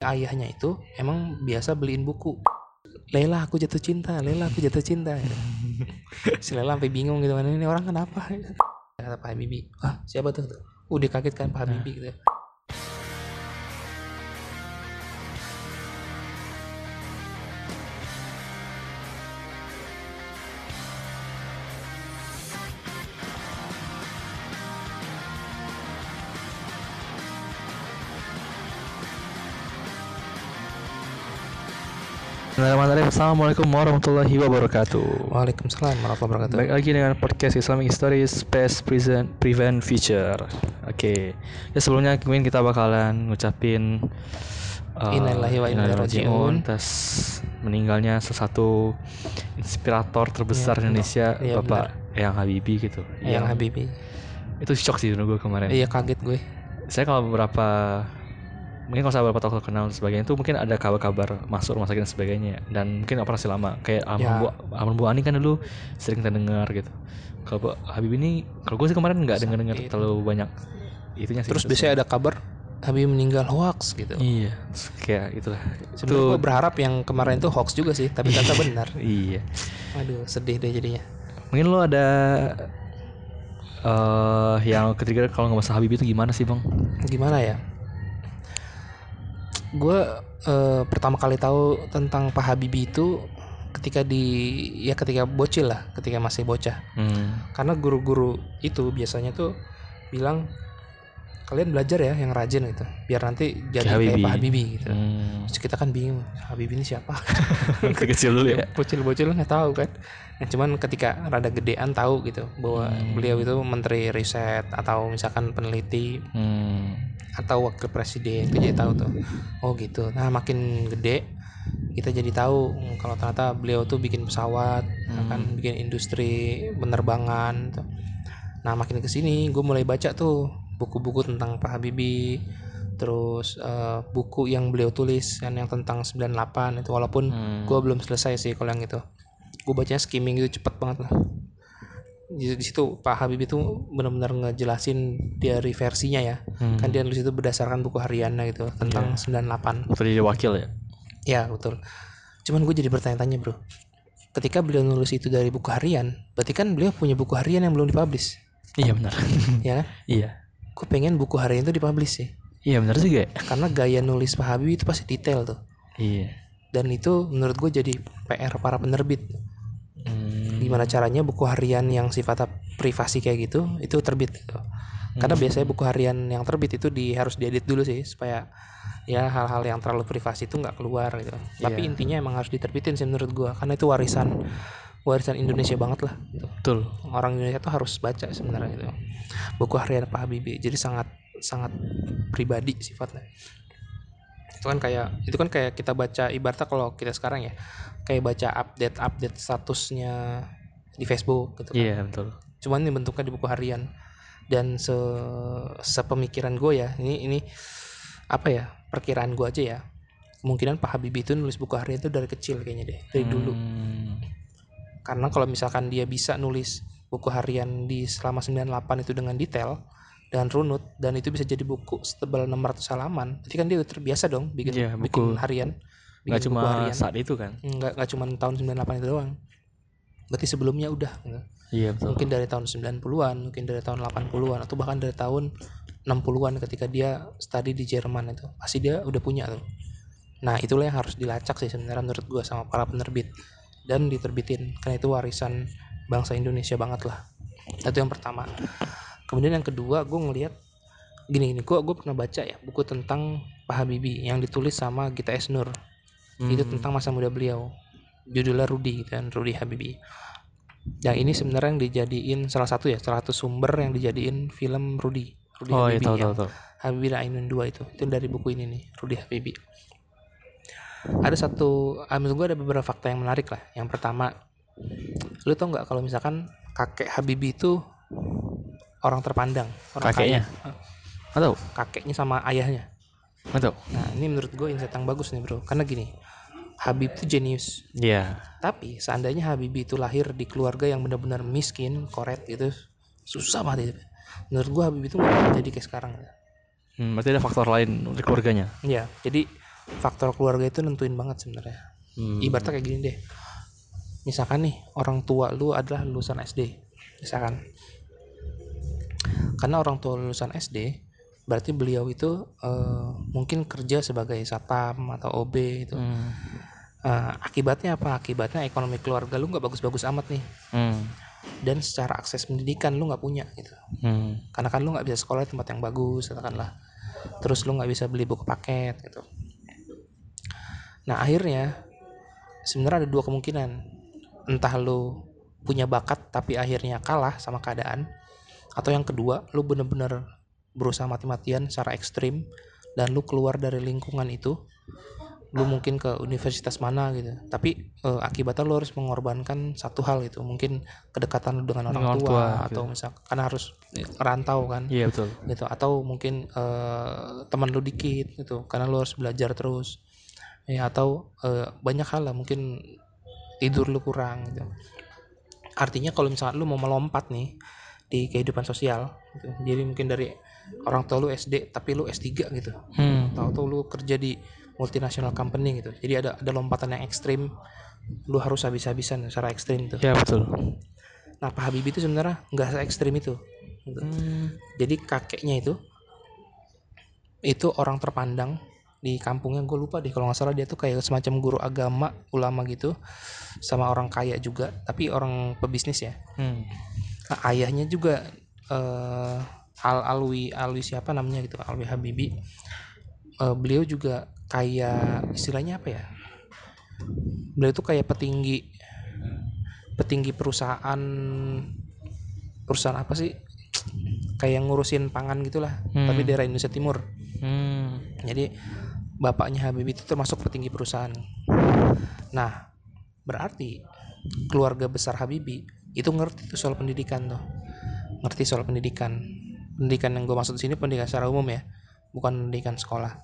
Ayahnya itu emang biasa beliin buku. Lela aku jatuh cinta, Lela aku jatuh cinta. Si Lela sampai bingung gitu, ini orang kenapa? Kata Pak Habibie, ah siapa tuh? Dia kaget kan Pak Habibie gitu. Assalamualaikum warahmatullahi wabarakatuh. Waalaikumsalam warahmatullahi wabarakatuh. Baik lagi dengan podcast Islamic Stories Past Present Prevent Future. Oke. Ya sebelumnya mungkin kita bakalan ngucapin innalillahi wa inna ilaihi raji'un atas meninggalnya sesatu inspirator terbesar Indonesia, Bapak Eyang Habibie gitu. Eyang Habibie. Itu shock sih menurut gue kemarin. Iya kaget gue. Saya kalau beberapa mungkin kalau saya beberapa tahun kenal dan sebagainya itu mungkin ada kabar-kabar masuk rumah sakit dan sebagainya dan mungkin operasi lama kayak almarhum Bu Ani kan dulu sering kita dengar gitu. Kalau Habibie ini kalau gue sih kemarin nggak dengar terlalu banyak itunya sih. Terus biasanya ada kabar Habibie meninggal hoax gitu. Iya, kayak itulah. Sebenarnya gue berharap yang kemarin itu hoax juga sih, tapi ternyata benar. Iya. Aduh, sedih deh jadinya. Mungkin lo ada yang ketiga kalau nggak masalah Habibie itu gimana sih bang? Gimana ya? Gue pertama kali tahu tentang Pak Habibie itu ketika bocil lah, ketika masih bocah. Karena guru-guru itu biasanya tuh bilang kalian belajar ya yang rajin gitu, biar nanti jadi kayak Pak Habibie gitu. Terus kita kan bingung, Habibie ini siapa? Kecil dulu ya. Bocil-bocil nggak tahu kan. Nah, cuman ketika rada gedean tahu gitu bahwa beliau itu menteri riset atau misalkan peneliti. Atau wakil presiden, kita jadi tahu tuh. Oh gitu. Nah makin gede kita jadi tahu kalau ternyata beliau tuh bikin pesawat, kan bikin industri penerbangan. Tuh. Nah makin kesini gue mulai baca tuh buku-buku tentang Pak Habibie, terus buku yang beliau tulis kan yang tentang 98 itu walaupun gue belum selesai sih kalau yang itu. Gue bacanya skimming gitu cepet banget lah. Di situ Pak Habibie itu benar-benar ngejelasin dari versinya ya. Kan dia nulis itu berdasarkan buku hariannya gitu tentang 98. Betul jadi wakil ya? Ya betul. Cuman gue jadi bertanya-tanya bro. Ketika beliau nulis itu dari buku harian, berarti kan beliau punya buku harian yang belum dipublish. Iya benar. Ya kan? Iya. Gue pengen buku harian itu dipublish sih. Iya benar juga. Karena gaya nulis Pak Habibie itu pasti detail tuh. Iya. Dan itu menurut gue jadi PR para penerbit. Gimana caranya buku harian yang sifatnya privasi kayak gitu itu terbit gitu. Karena biasanya buku harian yang terbit itu harus diedit dulu sih supaya ya hal-hal yang terlalu privasi itu nggak keluar gitu. Tapi intinya emang harus diterbitin sih menurut gua karena itu warisan Indonesia banget lah gitu. Betul. Orang Indonesia tuh harus baca sebenarnya gitu. Buku harian Pak Habibie jadi sangat sangat pribadi sifatnya. Itu kan kayak kita baca ibaratnya kalau kita sekarang ya kayak baca update statusnya di Facebook gitu kan. Iya betul. Cuman ini bentuknya di buku harian dan sepemikiran gue ya ini apa ya perkiraan gue aja ya kemungkinan Pak Habibie itu nulis buku harian itu dari kecil kayaknya deh dari dulu. Karena kalau misalkan dia bisa nulis buku harian di selama 98 itu dengan detail dan runut dan itu bisa jadi buku setebal 600 halaman. Berarti kan dia udah terbiasa dong bikin harian. Enggak cuma harian. Saat itu kan. Enggak cuma tahun 98 itu doang. Berarti sebelumnya udah. Iya betul. Mungkin dari tahun 90-an, mungkin dari tahun 80-an atau bahkan dari tahun 60-an ketika dia studi di Jerman itu. Pasti dia udah punya tuh. Nah, itulah yang harus dilacak sih sebenarnya menurut gua sama para penerbit dan diterbitin karena itu warisan bangsa Indonesia banget lah. Itu yang pertama. Kemudian yang kedua gue ngelihat gini gue pernah baca ya buku tentang Pak Habibie yang ditulis sama Gita Esnur. Itu tentang masa muda beliau, judulnya Rudy dan Rudy Habibie. Yang ini sebenarnya yang dijadiin salah satu sumber yang dijadiin film Rudy Habibie. Tahu. Habibie dan Ainun 2 itu dari buku ini nih Rudy Habibie. Ada satu menurut gue ada beberapa fakta yang menarik lah. Yang pertama, lu tau nggak kalau misalkan kakek Habibie itu orang terpandang, orang kakeknya kaya. Atau kakeknya sama ayahnya atau nah ini menurut gue insight yang bagus nih bro karena gini Habib itu jenius tapi seandainya Habibie itu lahir di keluarga yang benar-benar miskin koret gitu susah banget itu menurut gue Habibie itu nggak jadi kayak sekarang berarti ada faktor lain dari keluarganya jadi faktor keluarga itu nentuin banget sebenarnya. Ibaratnya kayak gini deh, misalkan nih orang tua lu adalah lulusan SD misalkan, karena orang tua lulusan SD berarti beliau itu mungkin kerja sebagai satpam atau OB itu. Akibatnya apa? Akibatnya ekonomi keluarga lu nggak bagus-bagus amat nih. Dan secara akses pendidikan lu nggak punya gitu. Karena kan lu nggak bisa sekolah di tempat yang bagus katakanlah, terus lu nggak bisa beli buku paket gitu. Nah akhirnya sebenarnya ada dua kemungkinan, entah lu punya bakat tapi akhirnya kalah sama keadaan, atau yang kedua lu bener-bener berusaha mati-matian secara ekstrim dan lu keluar dari lingkungan itu, lu mungkin ke universitas mana gitu, tapi akibatnya lu harus mengorbankan satu hal gitu, mungkin kedekatan lu dengan orang tua atau gitu. Misal karena harus rantau kan, iya betul gitu, atau mungkin teman lu dikit gitu karena lu harus belajar terus ya, atau banyak hal lah, mungkin tidur lu kurang gitu. Artinya kalau misalnya lu mau melompat nih di kehidupan sosial gitu, jadi mungkin dari orang tua lu SD tapi lu S3 gitu, atau lu kerja di multinational company gitu. Jadi ada lompatan yang ekstrim, lu harus habis-habisan secara ekstrim tuh. Ya betul. Nah Pak Habibie itu sebenarnya nggak se-ekstrim itu. Gitu. Jadi kakeknya itu orang terpandang di kampungnya, gue lupa deh kalau nggak salah dia tuh kayak semacam guru agama, ulama gitu, sama orang kaya juga, tapi orang pebisnis ya. Nah, ayahnya juga Alwi siapa namanya gitu, Alwi Habibie. Beliau juga kayak istilahnya apa ya? Beliau itu kayak petinggi perusahaan apa sih? Kayak ngurusin pangan gitulah, tapi daerah Indonesia Timur. Jadi bapaknya Habibie itu termasuk petinggi perusahaan. Nah, berarti keluarga besar Habibie itu ngerti tuh soal pendidikan tuh. Ngerti soal pendidikan. Pendidikan yang gue maksud di sini pendidikan secara umum ya, bukan pendidikan sekolah.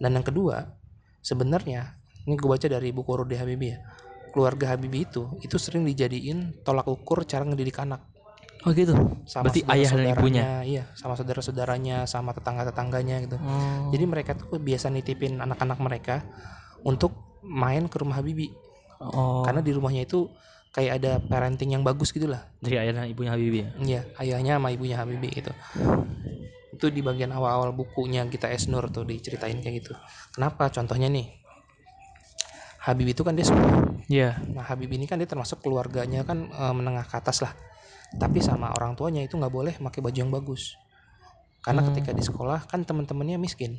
Dan yang kedua, sebenarnya ini gue baca dari buku Rudy Habibie ya, keluarga Habibie itu sering dijadiin tolak ukur cara ngedidik anak. Oh gitu. Sama berarti ayah dan ibunya. Iya, sama saudara-saudaranya, sama tetangga-tetangganya gitu. Jadi mereka tuh biasa nitipin anak-anak mereka untuk main ke rumah Habibie. Karena di rumahnya itu kayak ada parenting yang bagus gitulah. Dari ayah dan ibunya Habibie. Iya, ayahnya sama ibunya Habibie gitu. Itu di bagian awal-awal bukunya Gita Esnur tuh diceritain kayak gitu. Kenapa? Contohnya nih, Habibie itu kan dia sepupu. Yeah. Nah Habibie ini kan dia termasuk keluarganya kan menengah ke atas lah. Tapi sama orang tuanya itu nggak boleh pakai baju yang bagus. Karena ketika di sekolah kan teman-temannya miskin.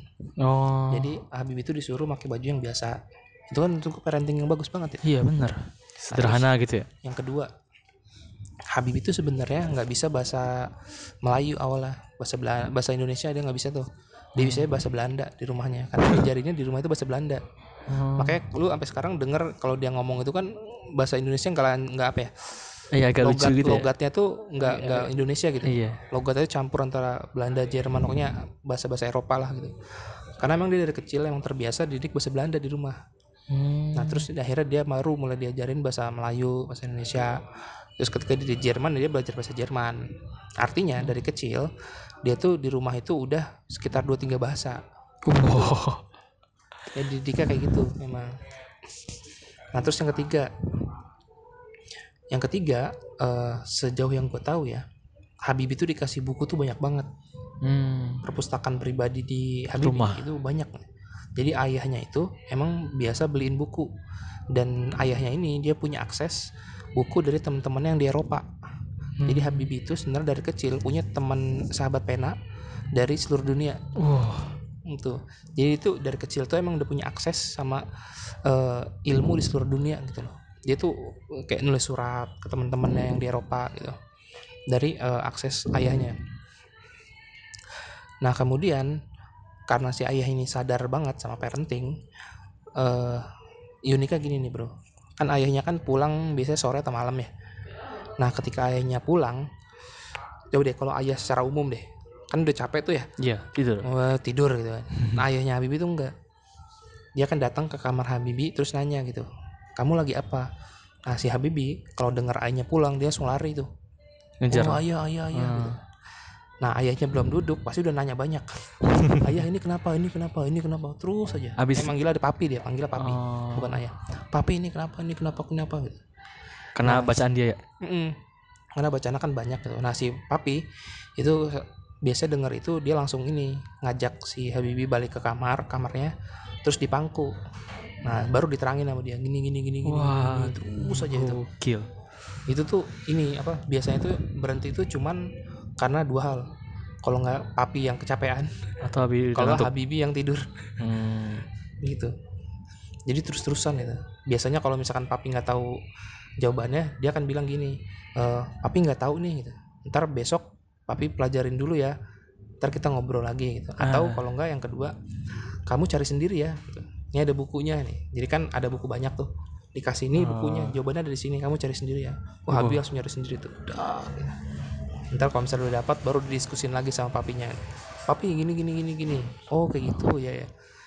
Jadi Habibie itu disuruh pakai baju yang biasa. Itu kan untuk parenting yang bagus banget ya. Iya benar. Sederhana terus, gitu ya. Yang kedua, Habibie itu sebenarnya nggak bisa bahasa Melayu awalnya, bahasa Indonesia dia nggak bisa tuh, dia bisa bahasa Belanda di rumahnya, karena diajarinnya di rumah itu bahasa Belanda. Makanya lu sampai sekarang denger kalau dia ngomong itu kan bahasa Indonesia nggak apa ya, logatnya gitu ya? Tuh nggak Indonesia gitu, logatnya campur antara Belanda, Jerman, pokoknya bahasa Eropa lah gitu. Karena emang dia dari kecil emang terbiasa didik bahasa Belanda di rumah. Nah terus akhirnya dia baru mulai diajarin bahasa Melayu, bahasa Indonesia. Terus ketika di Jerman dia belajar bahasa Jerman. Artinya dari kecil dia tuh di rumah itu udah sekitar 2-3 bahasa. Wow. Ya didiknya kayak gitu memang. Nah terus yang ketiga sejauh yang gue tahu ya, Habibie itu dikasih buku tuh banyak banget. Perpustakaan pribadi di Habibie rumah itu banyak. Jadi ayahnya itu emang biasa beliin buku, dan ayahnya ini dia punya akses buku dari teman-temannya yang di Eropa. Jadi Habibie itu sebenarnya dari kecil punya teman sahabat pena dari seluruh dunia. Gitu. Jadi itu dari kecil tuh emang udah punya akses sama ilmu di seluruh dunia gitu loh. Dia tuh kayak nulis surat ke teman-temannya yang di Eropa gitu. Dari akses ayahnya. Nah, kemudian karena si ayah ini sadar banget sama parenting, uniknya gini nih bro, kan ayahnya kan pulang biasanya sore atau malam ya. Nah ketika ayahnya pulang, jauh deh kalau ayah secara umum deh, kan udah capek tuh ya. Iya, tidur gitu kan. Nah ayahnya Habibie tuh enggak, dia kan datang ke kamar Habibie terus nanya gitu, kamu lagi apa? Nah si Habibie kalau dengar ayahnya pulang dia langsung lari tuh, ngejar. Ayah gitu. Nah, ayahnya belum duduk, pasti udah nanya banyak. Ayah ini kenapa? Ini kenapa? Ini kenapa? Terus aja. Abis emang gila ada papi dia, panggil papi, bukan ayah. Papi ini kenapa? Ini kenapa? Kenapa? Gitu. Karena bacaan dia ya. Karena bacaan kan banyak gitu. Nah, si papi itu biasa dengar itu dia langsung ini ngajak si Habibie balik ke kamarnya, terus dipangku. Nah, baru diterangin sama dia gini. Wah, terus aja itu. Gokil. Itu tuh ini apa? Biasanya tuh berhenti itu cuman karena dua hal, kalau nggak papi yang kecapean atau kalau Habibie yang tidur, gitu. Jadi terus-terusan gitu. Biasanya kalau misalkan papi nggak tahu jawabannya, dia akan bilang gini, papi nggak tahu nih, gitu. Ntar besok papi pelajarin dulu ya, ntar kita ngobrol lagi gitu. Atau kalau nggak yang kedua, kamu cari sendiri ya. Gitu. Ini ada bukunya nih. Jadi kan ada buku banyak tuh. Dikasih ini bukunya, jawabannya ada di sini. Kamu cari sendiri ya. Wah, Habibie langsung nyari sendiri tuh. Dah. Gitu. Ntar kalau misalnya udah dapat baru didiskusin lagi sama papinya. Papi gini. Oh, kayak gitu ya.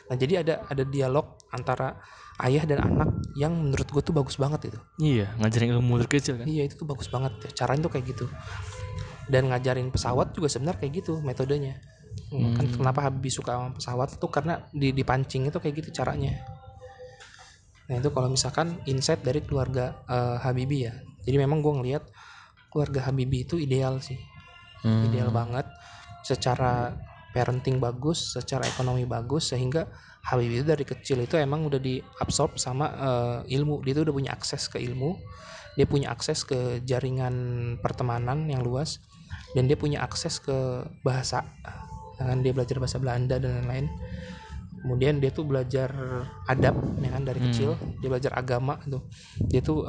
Nah, jadi ada dialog antara ayah dan anak yang menurut gue tuh bagus banget itu. Iya, ngajarin ilmu dari kecil kan. Iya, itu tuh bagus banget. Caranya tuh kayak gitu. Dan ngajarin pesawat juga sebenarnya kayak gitu metodenya. Kan kenapa Habibie suka sama pesawat tuh karena dipancing itu kayak gitu caranya. Nah, itu kalau misalkan insight dari keluarga Habibie ya. Jadi memang gue ngelihat keluarga Habibie itu ideal sih, ideal banget, secara parenting bagus, secara ekonomi bagus, sehingga Habibie itu dari kecil itu emang udah diabsorb sama ilmu, dia itu udah punya akses ke ilmu, dia punya akses ke jaringan pertemanan yang luas, dan dia punya akses ke bahasa, dengan dia belajar bahasa Belanda dan lain-lain. Kemudian dia tuh belajar adab, ya kan, dari kecil, dia belajar agama tuh, dia tuh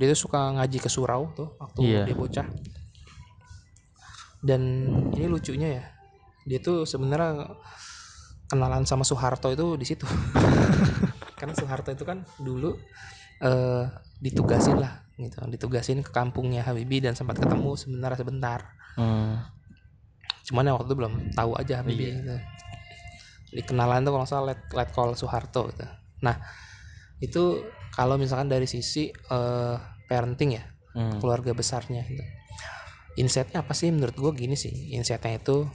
dia tuh suka ngaji ke surau tuh waktu dia bocah. Dan ini lucunya ya, dia tuh sebenarnya kenalan sama Soeharto itu di situ. Karena Soeharto itu kan dulu ditugasin lah gitu, ditugasin ke kampungnya Habibie dan sempat ketemu sebenarnya sebentar. Cuman waktu itu belum tahu aja Habibie gitu. Jadi kenalan tuh kalau nggak salah let call Soeharto gitu. Nah, itu kalau misalkan dari sisi parenting ya, keluarga besarnya gitu. Insight-nya apa sih? Menurut gue gini sih, insight-nya itu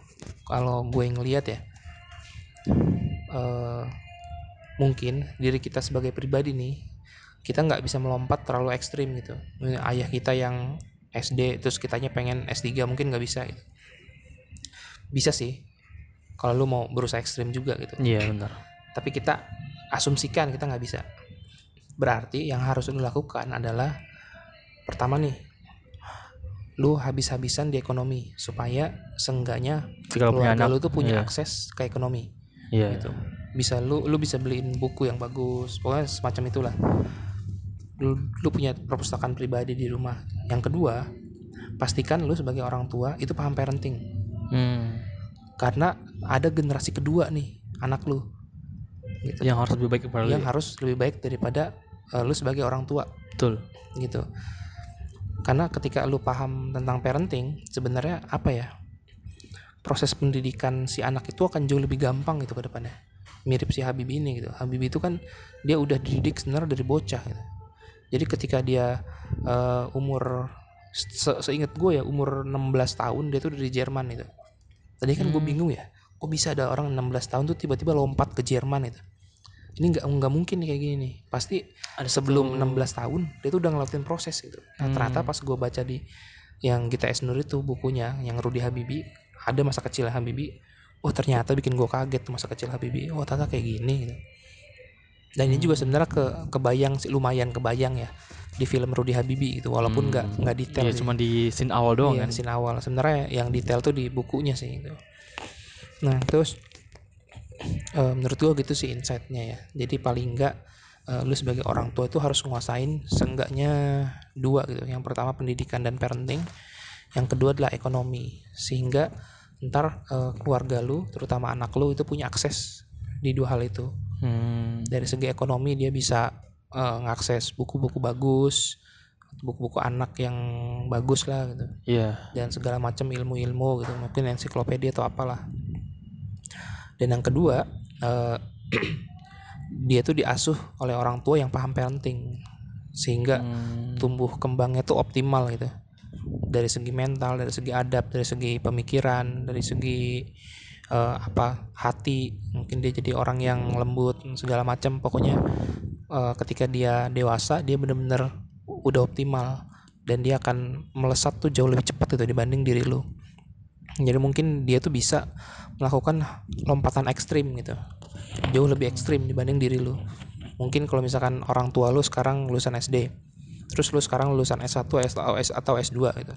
kalau gue ngelihat ya, mungkin diri kita sebagai pribadi nih, kita nggak bisa melompat terlalu ekstrim gitu. Ayah kita yang SD, terus kitanya pengen S3 mungkin nggak bisa gitu. Bisa sih, kalau lu mau berusaha ekstrim juga gitu. Iya, benar. Tapi kita asumsikan kita nggak bisa. Berarti yang harus lu lakukan adalah pertama nih, lu habis-habisan di ekonomi supaya seenggaknya keluarga lu tuh punya akses ke ekonomi, gitu. Bisa lu bisa beliin buku yang bagus, pokoknya semacam itulah. Lu punya perpustakaan pribadi di rumah. Yang kedua, pastikan lu sebagai orang tua itu paham parenting, karena ada generasi kedua nih anak lu, gitu. Yang harus lebih baik daripada lu sebagai orang tua. Betul. Gitu. Karena ketika lu paham tentang parenting, sebenarnya apa ya? Proses pendidikan si anak itu akan jauh lebih gampang gitu ke depannya. Mirip si Habibie ini gitu. Habibie itu kan dia udah dididik sebenarnya dari bocah gitu. Jadi ketika dia umur seingat gue ya, umur 16 tahun dia tuh udah di Jerman gitu. Tadi kan gue bingung ya. Kok bisa ada orang 16 tahun tuh tiba-tiba lompat ke Jerman itu? Ini nggak mungkin nih kayak gini nih. Pasti ada sebelum 16 tahun dia tuh udah ngelakuin proses gitu. Nah, ternyata pas gue baca di yang Gita Esnur itu bukunya, yang Rudy Habibie, ada masa kecil Habibie. Oh, ternyata bikin gue kaget masa kecil Habibie. Oh, ternyata kayak gini gitu. Dan ini juga sebenarnya kebayang ya di film Rudy Habibie gitu, walaupun nggak detail. Iya, cuma di scene awal doang kan. Scene awal. Sebenarnya yang detail tuh di bukunya sih gitu. Nah, terus menurut gue gitu sih insight-nya ya. Jadi paling enggak lu sebagai orang tua itu harus nguasain seenggaknya dua gitu. Yang pertama pendidikan dan parenting, yang kedua adalah ekonomi, sehingga ntar keluarga lu, terutama anak lu itu punya akses di dua hal itu. Dari segi ekonomi dia bisa ngakses buku-buku bagus, buku-buku anak yang bagus lah gitu. Dan segala macam ilmu-ilmu gitu, mungkin ensiklopedia atau apalah. Dan yang kedua, dia tuh diasuh oleh orang tua yang paham parenting, sehingga tumbuh kembangnya tuh optimal gitu. dari segi mental, dari segi adab, dari segi pemikiran, dari segi hati. Mungkin dia jadi orang yang lembut segala macam. Pokoknya ketika dia dewasa, dia benar-benar udah optimal dan dia akan melesat tuh jauh lebih cepat itu dibanding diri lu. Jadi mungkin dia tuh bisa melakukan lompatan ekstrim gitu, jauh lebih ekstrim dibanding diri lu. Mungkin kalau misalkan orang tua lu sekarang lulusan SD, terus lu sekarang lulusan S1 atau S2 gitu,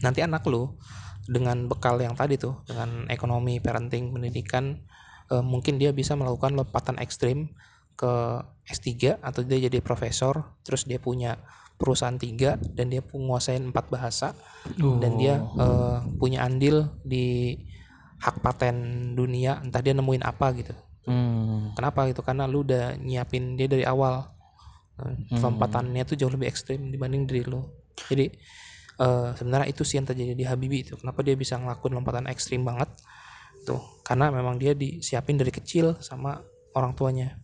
nanti anak lu dengan bekal yang tadi tuh, dengan ekonomi, parenting, pendidikan, mungkin dia bisa melakukan lompatan ekstrim ke S3 atau dia jadi profesor, terus dia punya perusahaan 3 dan dia menguasai 4 bahasa. Dan dia punya andil di hak paten dunia, entah dia nemuin apa gitu. Kenapa gitu? Karena lu udah nyiapin dia dari awal. Lompatannya tuh jauh lebih ekstrim dibanding diri lu. Jadi sebenarnya itu sih yang terjadi di Habibie itu. Kenapa dia bisa ngelakuin lompatan ekstrim banget tuh? Karena memang dia disiapin dari kecil sama orang tuanya.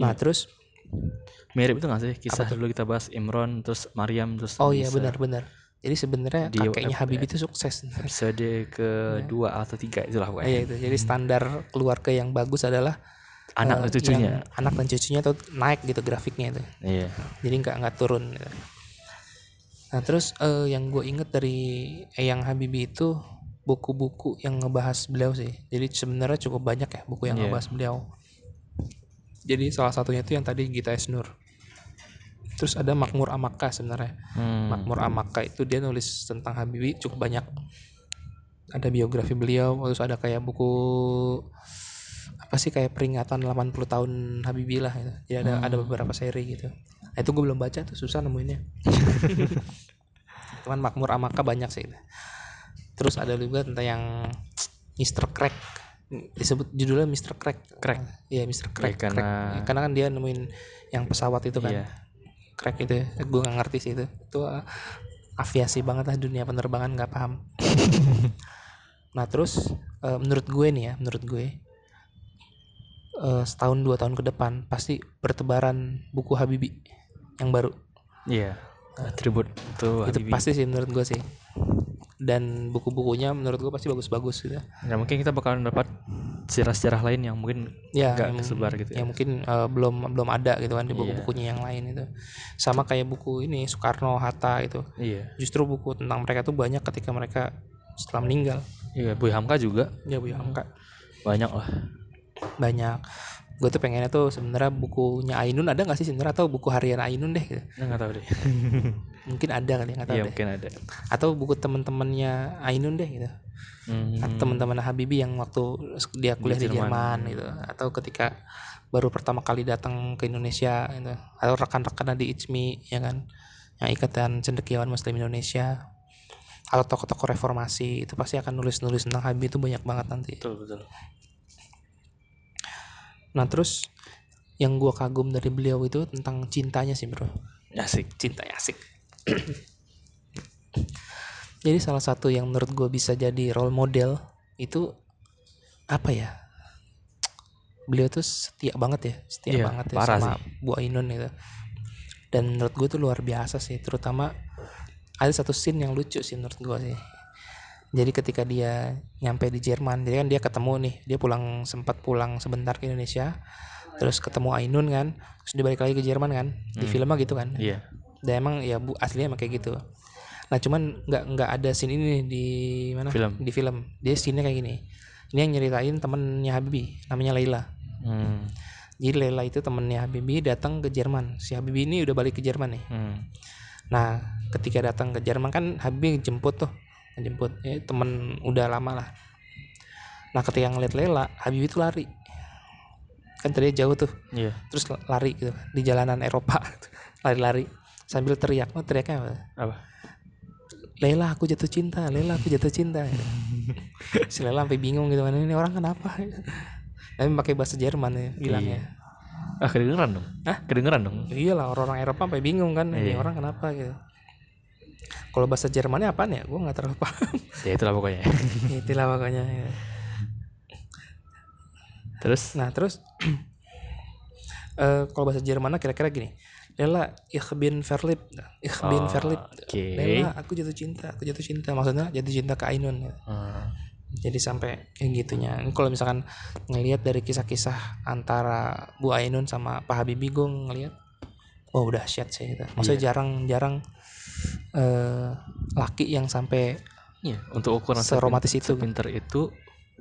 Nah terus mirip itu nggak sih kisah dulu kita bahas Imron, terus Maryam, terus iya benar-benar. Jadi sebenarnya kakeknya Habibie itu sukses. Episode kedua atau 3 itulah pokoknya. Iya itu. Jadi standar keluarga yang bagus adalah anak dan cucunya. Anak dan cucunya tuh naik gitu grafiknya itu. Iya. Jadi nggak turun. Nah terus yang gue inget dari yang Habibie itu buku-buku yang ngebahas beliau sih. Jadi sebenarnya cukup banyak ya buku yang ngebahas beliau. Jadi salah satunya itu yang tadi Gita Esnur. Terus ada Makmur Amaka sebenarnya. Makmur Amaka itu dia nulis tentang Habibie cukup banyak. Ada biografi beliau, terus ada kayak buku apa sih kayak peringatan 80 tahun Habibie lah gitu. Jadi ada beberapa seri gitu. Nah, itu gue belum baca tuh, susah nemuinnya. Cuman Makmur Amaka banyak sih gitu. Terus ada juga tentang yang Mr. Craig. Disebut judulnya Mr. Craig. Craig. Iya, Mr. Craig. Ya, karena kan dia nemuin yang pesawat itu kan. Iya. Craig itu. Gue enggak ngerti sih itu. Itu aviasi banget lah, dunia penerbangan enggak paham. Nah, terus menurut gue nih ya, setahun 2 tahun ke depan pasti bertebaran buku Habibie yang baru. Iya. Atribut itu Habibie. Itu pasti sih menurut gue sih. Dan buku-bukunya menurut gue pasti bagus-bagus gitu. Nah mungkin kita bakalan dapat sejarah-sejarah lain yang mungkin nggak kesebar gitu. Yang mungkin belum ada gitu kan di buku-bukunya yang lain itu. Sama kayak buku ini Soekarno-Hatta itu. Iya. Justru buku tentang mereka tuh banyak ketika mereka setelah meninggal. Iya. Buya Hamka juga. Iya Buya Hamka. Banyak lah. Banyak. Gue tuh pengennya tuh sebenarnya bukunya Ainun ada nggak sih sebenarnya, atau buku harian Ainun deh gitu. Nggak tahu deh. Mungkin ada kali, nggak tahu deh. Mungkin ada. Atau buku teman-temannya Ainun deh gitu. Teman-teman Habibie yang waktu dia kuliah di Jerman gitu, atau ketika baru pertama kali datang ke Indonesia gitu, atau rekan-rekan di ICMI ya kan, yang Ikatan Cendekiawan Muslim Indonesia, atau tokoh-tokoh reformasi itu pasti akan nulis-nulis tentang Habibie itu banyak banget nanti. Betul. Nah terus yang gue kagum dari beliau itu tentang cintanya sih bro. Asik. Cintanya asik. Jadi salah satu yang menurut gue bisa jadi role model itu apa ya, beliau tuh setia banget ya sama sih Bu Ainun gitu. Dan menurut gue tuh luar biasa sih. Terutama ada satu scene yang lucu sih menurut gue sih. Jadi ketika dia nyampe di Jerman, jadi kan dia ketemu nih, dia sempat pulang sebentar ke Indonesia, terus ketemu Ainun kan, terus dia balik lagi ke Jerman kan, di filmnya gitu kan. Iya. Dan emang ya Bu aslinya emang kayak gitu. Nah cuman nggak ada scene ini nih di mana? Film. Di film. Dia scene-nya kayak gini. Ini yang nyeritain temennya Habibie, namanya Laila. Jadi Laila itu temennya Habibie datang ke Jerman. Si Habibie ini udah balik ke Jerman nih. Nah ketika datang ke Jerman kan Habibie jemput temen udah lama lah. Nah ketika ngeliat Lela, Habibie itu lari kan, tadi jauh tuh. Terus lari gitu di jalanan Eropa, lari-lari sambil teriak. Teriaknya apa? Lela aku jatuh cinta, Lela aku jatuh cinta. Si Lela sampai bingung gitu, ini orang kenapa? Tapi pakai bahasa Jerman ya bilangnya. Kedengeran dong. Kedengeran dong. Iyalah, orang-orang Eropa sampai bingung kan, ini orang kenapa gitu. Kalau bahasa Jermannya apaan ya? Gue gak terlalu paham. Ya itulah pokoknya. Ya. Terus? Nah terus kalau bahasa Jermannya kira-kira gini. Lela, ich bin verliebt. Ich bin verliebt. Okay. Lela, aku jatuh cinta. Aku jatuh cinta. Maksudnya jatuh cinta ke Ainun. Jadi sampai kayak gitunya. Kalau misalkan ngelihat dari kisah-kisah antara Bu Ainun sama Pak Habibie, gue ngelihat, oh udah shit sih. Gitu. Maksudnya jarang-jarang laki yang sampai untuk ukuran seromantis itu, pinter itu,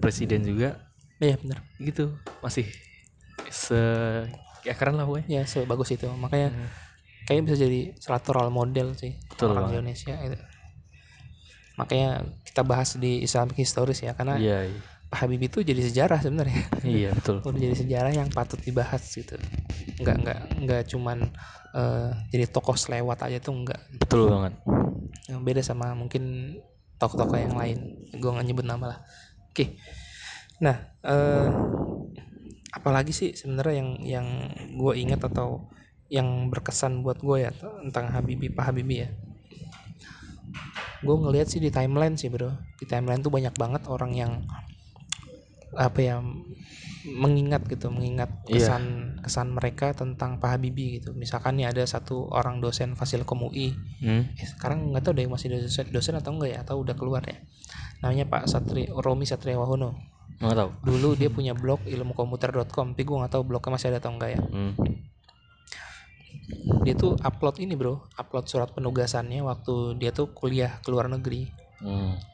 presiden juga. Iya benar. Gitu masih keren lah gue. Ya sebagus itu. Makanya kayaknya bisa jadi selateral model sih. Betul, orang Indonesia itu. Makanya kita bahas di Islamic Stories ya, karena Pak Habibie itu jadi sejarah sebenarnya. Iya betul. Udah jadi sejarah yang patut dibahas gitu. Enggak cuman jadi tokoh selewat aja tuh enggak. Betul banget. Yang beda sama mungkin tokoh-tokoh yang lain. Gue nggak nyebut nama lah. Oke. Nah, apalagi sih sebenarnya yang gue ingat atau yang berkesan buat gue ya tentang Pak Habibie ya. Gue ngelihat sih di timeline sih bro, di timeline tuh banyak banget orang yang apa ya mengingat kesan mereka tentang Pak Habibie gitu. Misalkan nih ada satu orang dosen Fasilkom UI, sekarang nggak tahu deh masih dosen atau enggak ya, atau udah keluar ya, namanya Pak Satria Wahono. Nggak tahu, dulu dia punya blog ilmukomputer.com, tapi gue nggak tahu blognya masih ada atau enggak ya. Dia tuh upload ini bro, upload surat penugasannya waktu dia tuh kuliah ke luar negeri.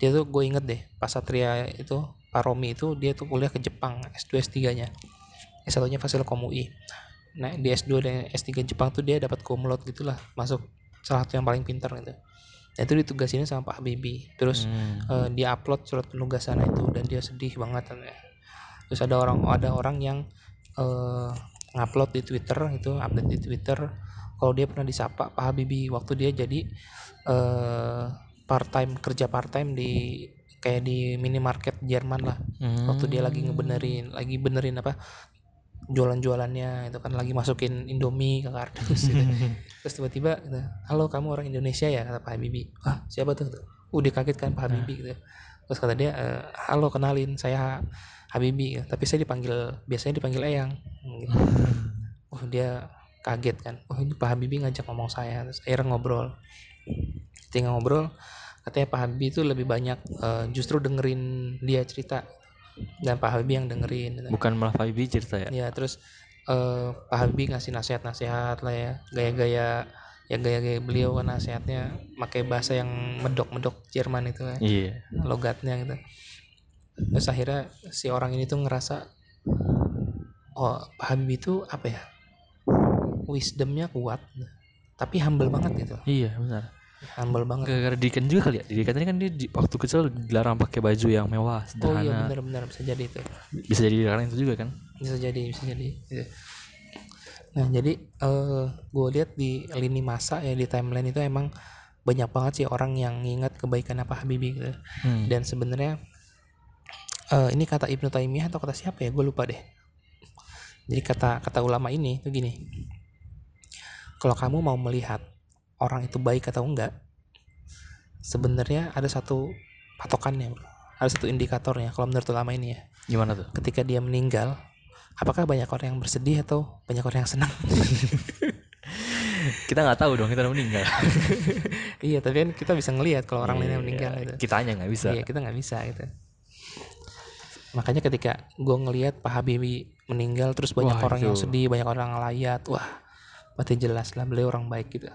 Dia tuh gue inget deh, Pak Satria itu, Pak Romi itu, dia tuh kuliah ke Jepang, S2 S3 nya, S1 nya Fasilkom UI. Nah di S2 dan S3 Jepang tuh dia dapat kumlot gitulah, masuk salah satu yang paling pintar gitu. Nah itu ditugasinnya sama Pak Habibie. Terus dia upload surat penugasan itu dan dia sedih banget. Terus ada orang yang ngupload di Twitter gitu, update di Twitter kalau dia pernah disapa Pak Habibie waktu dia jadi kerja part time di kayak di minimarket Jerman lah. Waktu dia lagi benerin apa jualannya itu kan, lagi masukin Indomie ke kardus gitu. Terus tiba-tiba gitu, halo kamu orang Indonesia ya, kata Pak Habibie. Ah siapa tuh? Dia kaget kan Pak Habibie gitu. Terus kata dia, halo kenalin saya Habibie, tapi saya biasanya dipanggil Eyang. Gitu. Dia kaget kan. Ini Pak Habibie ngajak ngomong saya. Terus akhirnya ngobrol. Katanya Pak Habibie itu lebih banyak justru dengerin dia cerita dan Pak Habibie yang dengerin. Gitu. Bukan malah Pak Habibie cerita ya. Ya terus Pak Habibie ngasih nasihat-nasihat lah ya, gaya-gaya beliau kan nasihatnya, pakai bahasa yang medok-medok Jerman itu kan. Iya. Logatnya gitu. Terus akhirnya si orang ini tuh ngerasa, oh Pak Habibie itu apa ya, wisdomnya kuat tapi humble banget gitu. Iya benar, humble banget. Gara-gara didikan juga kali ya, didikannya kan dia waktu kecil dilarang pakai baju yang mewah, sederhana. Oh iya benar-benar, bisa jadi itu. Bisa jadi karena itu juga kan. Bisa jadi gitu. Nah jadi gue lihat di lini masa ya, di timeline itu emang banyak banget sih orang yang ingat kebaikan Pak Habibie gitu. Dan sebenarnya ini kata Ibnu Taimiyah atau kata siapa ya, gue lupa deh. Jadi kata ulama ini tuh gini, kalau kamu mau melihat orang itu baik atau enggak, sebenarnya ada satu patokannya, ada satu indikatornya kalau menurut ulama ini ya. Gimana tuh? Ketika dia meninggal, apakah banyak orang yang bersedih atau banyak orang yang senang? Kita nggak tahu dong, kita udah meninggal. Iya, tapi kan kita bisa ngelihat kalau orang lain yang meninggal. Gitu. Kitanya nggak bisa. Iya, kita nggak bisa gitu. Makanya ketika gue ngelihat Pak Habibie meninggal terus banyak yang sedih, banyak orang ngelayat, berarti jelas lah beliau orang baik gitu.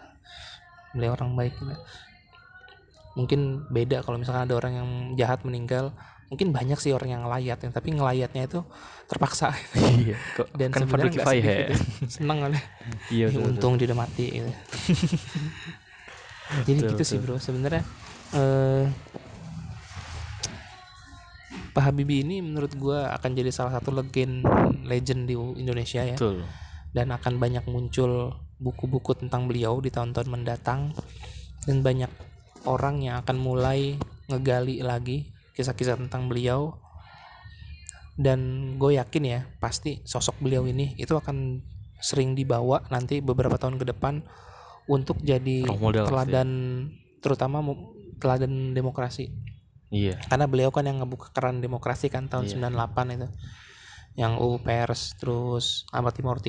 Mungkin beda kalau misalkan ada orang yang jahat meninggal, mungkin banyak sih orang yang ngelayat, tapi ngelayatnya itu terpaksa. Iya. Dan kan sebenarnya nggak sedih, gitu. Seneng kali. Iya. Untung dia udah mati. Gitu. Jadi betul, gitu betul. Sih bro, sebenarnya. Pak Habibie ini menurut gue akan jadi salah satu legend di Indonesia ya. Betul. Dan akan banyak muncul buku-buku tentang beliau di tahun-tahun mendatang. Dan banyak orang yang akan mulai ngegali lagi kisah-kisah tentang beliau. Dan gue yakin ya, pasti sosok beliau ini itu akan sering dibawa nanti beberapa tahun ke depan untuk jadi teladan, terutama teladan demokrasi. Iya. Karena beliau kan yang ngebuka keran demokrasi kan tahun 98 itu, yang UU Pers, terus Timur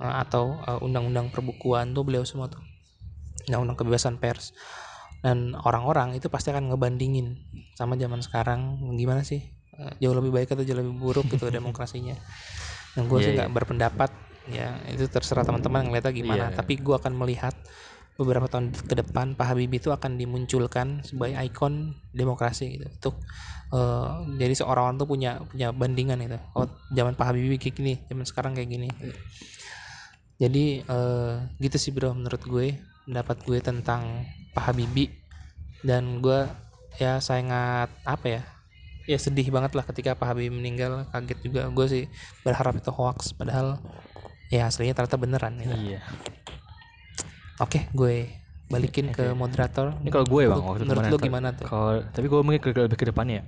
atau undang-undang perbukuan tuh beliau semua tuh, undang-undang kebebasan pers. Dan orang-orang itu pasti akan ngebandingin sama zaman sekarang, gimana sih, jauh lebih baik atau jauh lebih buruk gitu demokrasinya. Dan gue sih nggak berpendapat ya, itu terserah teman-teman ngeliatnya gimana. Tapi gue akan melihat beberapa tahun ke depan Pak Habibie itu akan dimunculkan sebagai ikon demokrasi gitu. Untuk jadi seorang tuh punya bandingan gitu. Oh, zaman Pak Habibie kayak gini, zaman sekarang kayak gini. Jadi gitu sih bro, menurut gue, pendapat gue tentang Pak Habibie. Dan gue ya sangat sedih banget lah ketika Pak Habibie meninggal. Kaget juga gue sih, berharap itu hoax, padahal ya aslinya ternyata beneran gitu. Iya. Oke, gue balikin ke moderator. Ini kalau gue bang, menurut lo gimana tuh? Tapi gue mungkin lebih ke depannya.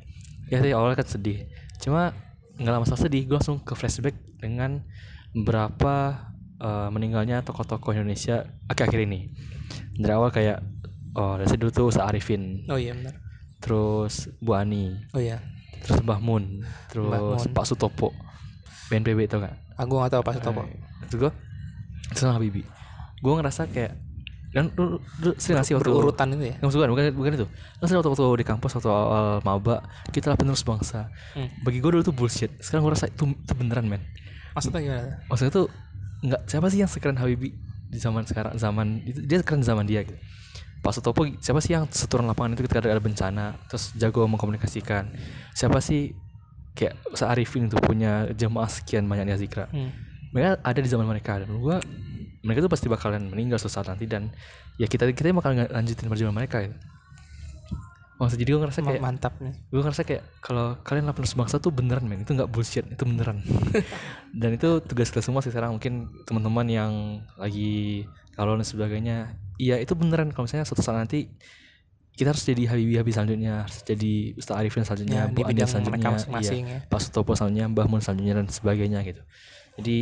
Ya tadi awalnya kan sedih, cuma nggak lama setelah sedih gue langsung ke flashback dengan berapa meninggalnya tokoh-tokoh Indonesia akhir-akhir ini. Dari awal kayak dari dulu tuh Ustaz Arifin. Oh iya benar. Terus Bu Ani. Oh iya. Terus Mbah Moon. Terus Pak Sutopo. BNPB itu kan. Aku enggak tahu Pak Sutopo. Terus Habibie. Gue ngerasa kayak dan sering ngasih berurutan itu ya. Bukan itu. Ngasih waktu di kampus waktu awal maba, kita lah penerus bangsa. Bagi gue dulu tuh bullshit. Sekarang gue rasa itu beneran, men. Maksudnya gimana? Maksudnya tuh nggak, siapa sih yang sekeren Habibie di zaman sekarang, zaman itu dia sekeren zaman dia gitu. Pak Sutopo siapa sih yang seturun lapangan itu ketika ada bencana terus jago mengkomunikasikan? Siapa sih kayak Ustaz Arifin itu punya jemaah sekian banyaknya zikra? Mereka ada di zaman mereka, dan gua mereka tuh pasti bakalan meninggal suatu saat nanti, dan ya kita bakal lanjutin perjuangan mereka gitu. Maksudnya jadi gua ngerasa kayak mantap nih. Gua ngerasa kayak kalau kalian lapor sebangsa tuh beneran, men. Itu enggak bullshit, itu beneran. Dan itu tugas kita semua sih sekarang, mungkin teman-teman yang lagi kalau dan sebagainya. Iya, itu beneran. Kalau misalnya suatu saat nanti kita harus jadi Habibie selanjutnya, harus jadi Ustaz Arifin selanjutnya, Bu Ani selanjutnya, Pak Sutopo selanjutnya, Mbah Moon selanjutnya dan sebagainya gitu. Jadi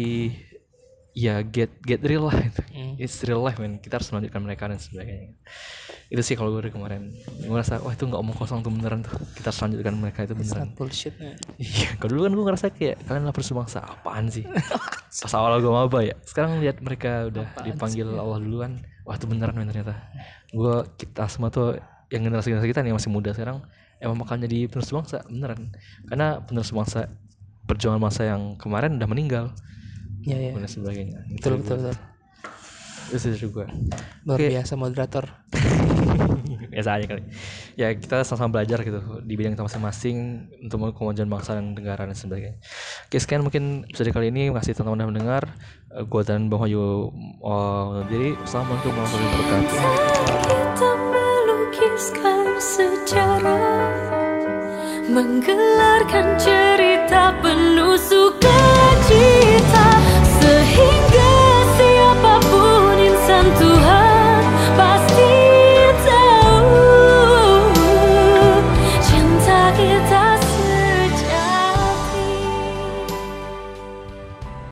ya get real lah itu. It's real life, man. Kita harus melanjutkan mereka dan sebagainya. Itu sih kalau gue kemarin. Gue ngerasa wah itu nggak omong kosong tuh, beneran tuh. Kita harus melanjutkan mereka, itu beneran. It's not bullshit. Iya. Kalau dulu kan gue ngerasa kayak kalian lapor sebangsa apaan sih? Pas awal gue maba ya. Sekarang lihat mereka udah apaan dipanggil sih, Allah duluan. Wah itu beneran, man, ternyata. Kita semua tuh yang generasi kita nih yang masih muda sekarang emang bakal jadi penerus bangsa beneran. Karena penerus bangsa perjuangan masa yang kemarin udah meninggal. Ya. Dan sebagainya. Betul. Itu juga. Luar biasa moderator. Biasa aja kali. Ya kita sama-sama belajar gitu di bidang kita masing-masing untuk kemajuan bangsa dan negara dan sebagainya. Oke, sekian mungkin episode kali ini. Makasih teman-teman yang mendengar. Gua dan Bang Hoyo diri. Assalamualaikum warahmatullahi wabarakatuh. Kita melukiskan sejarah, menggelarkan cerita penuh sukacita.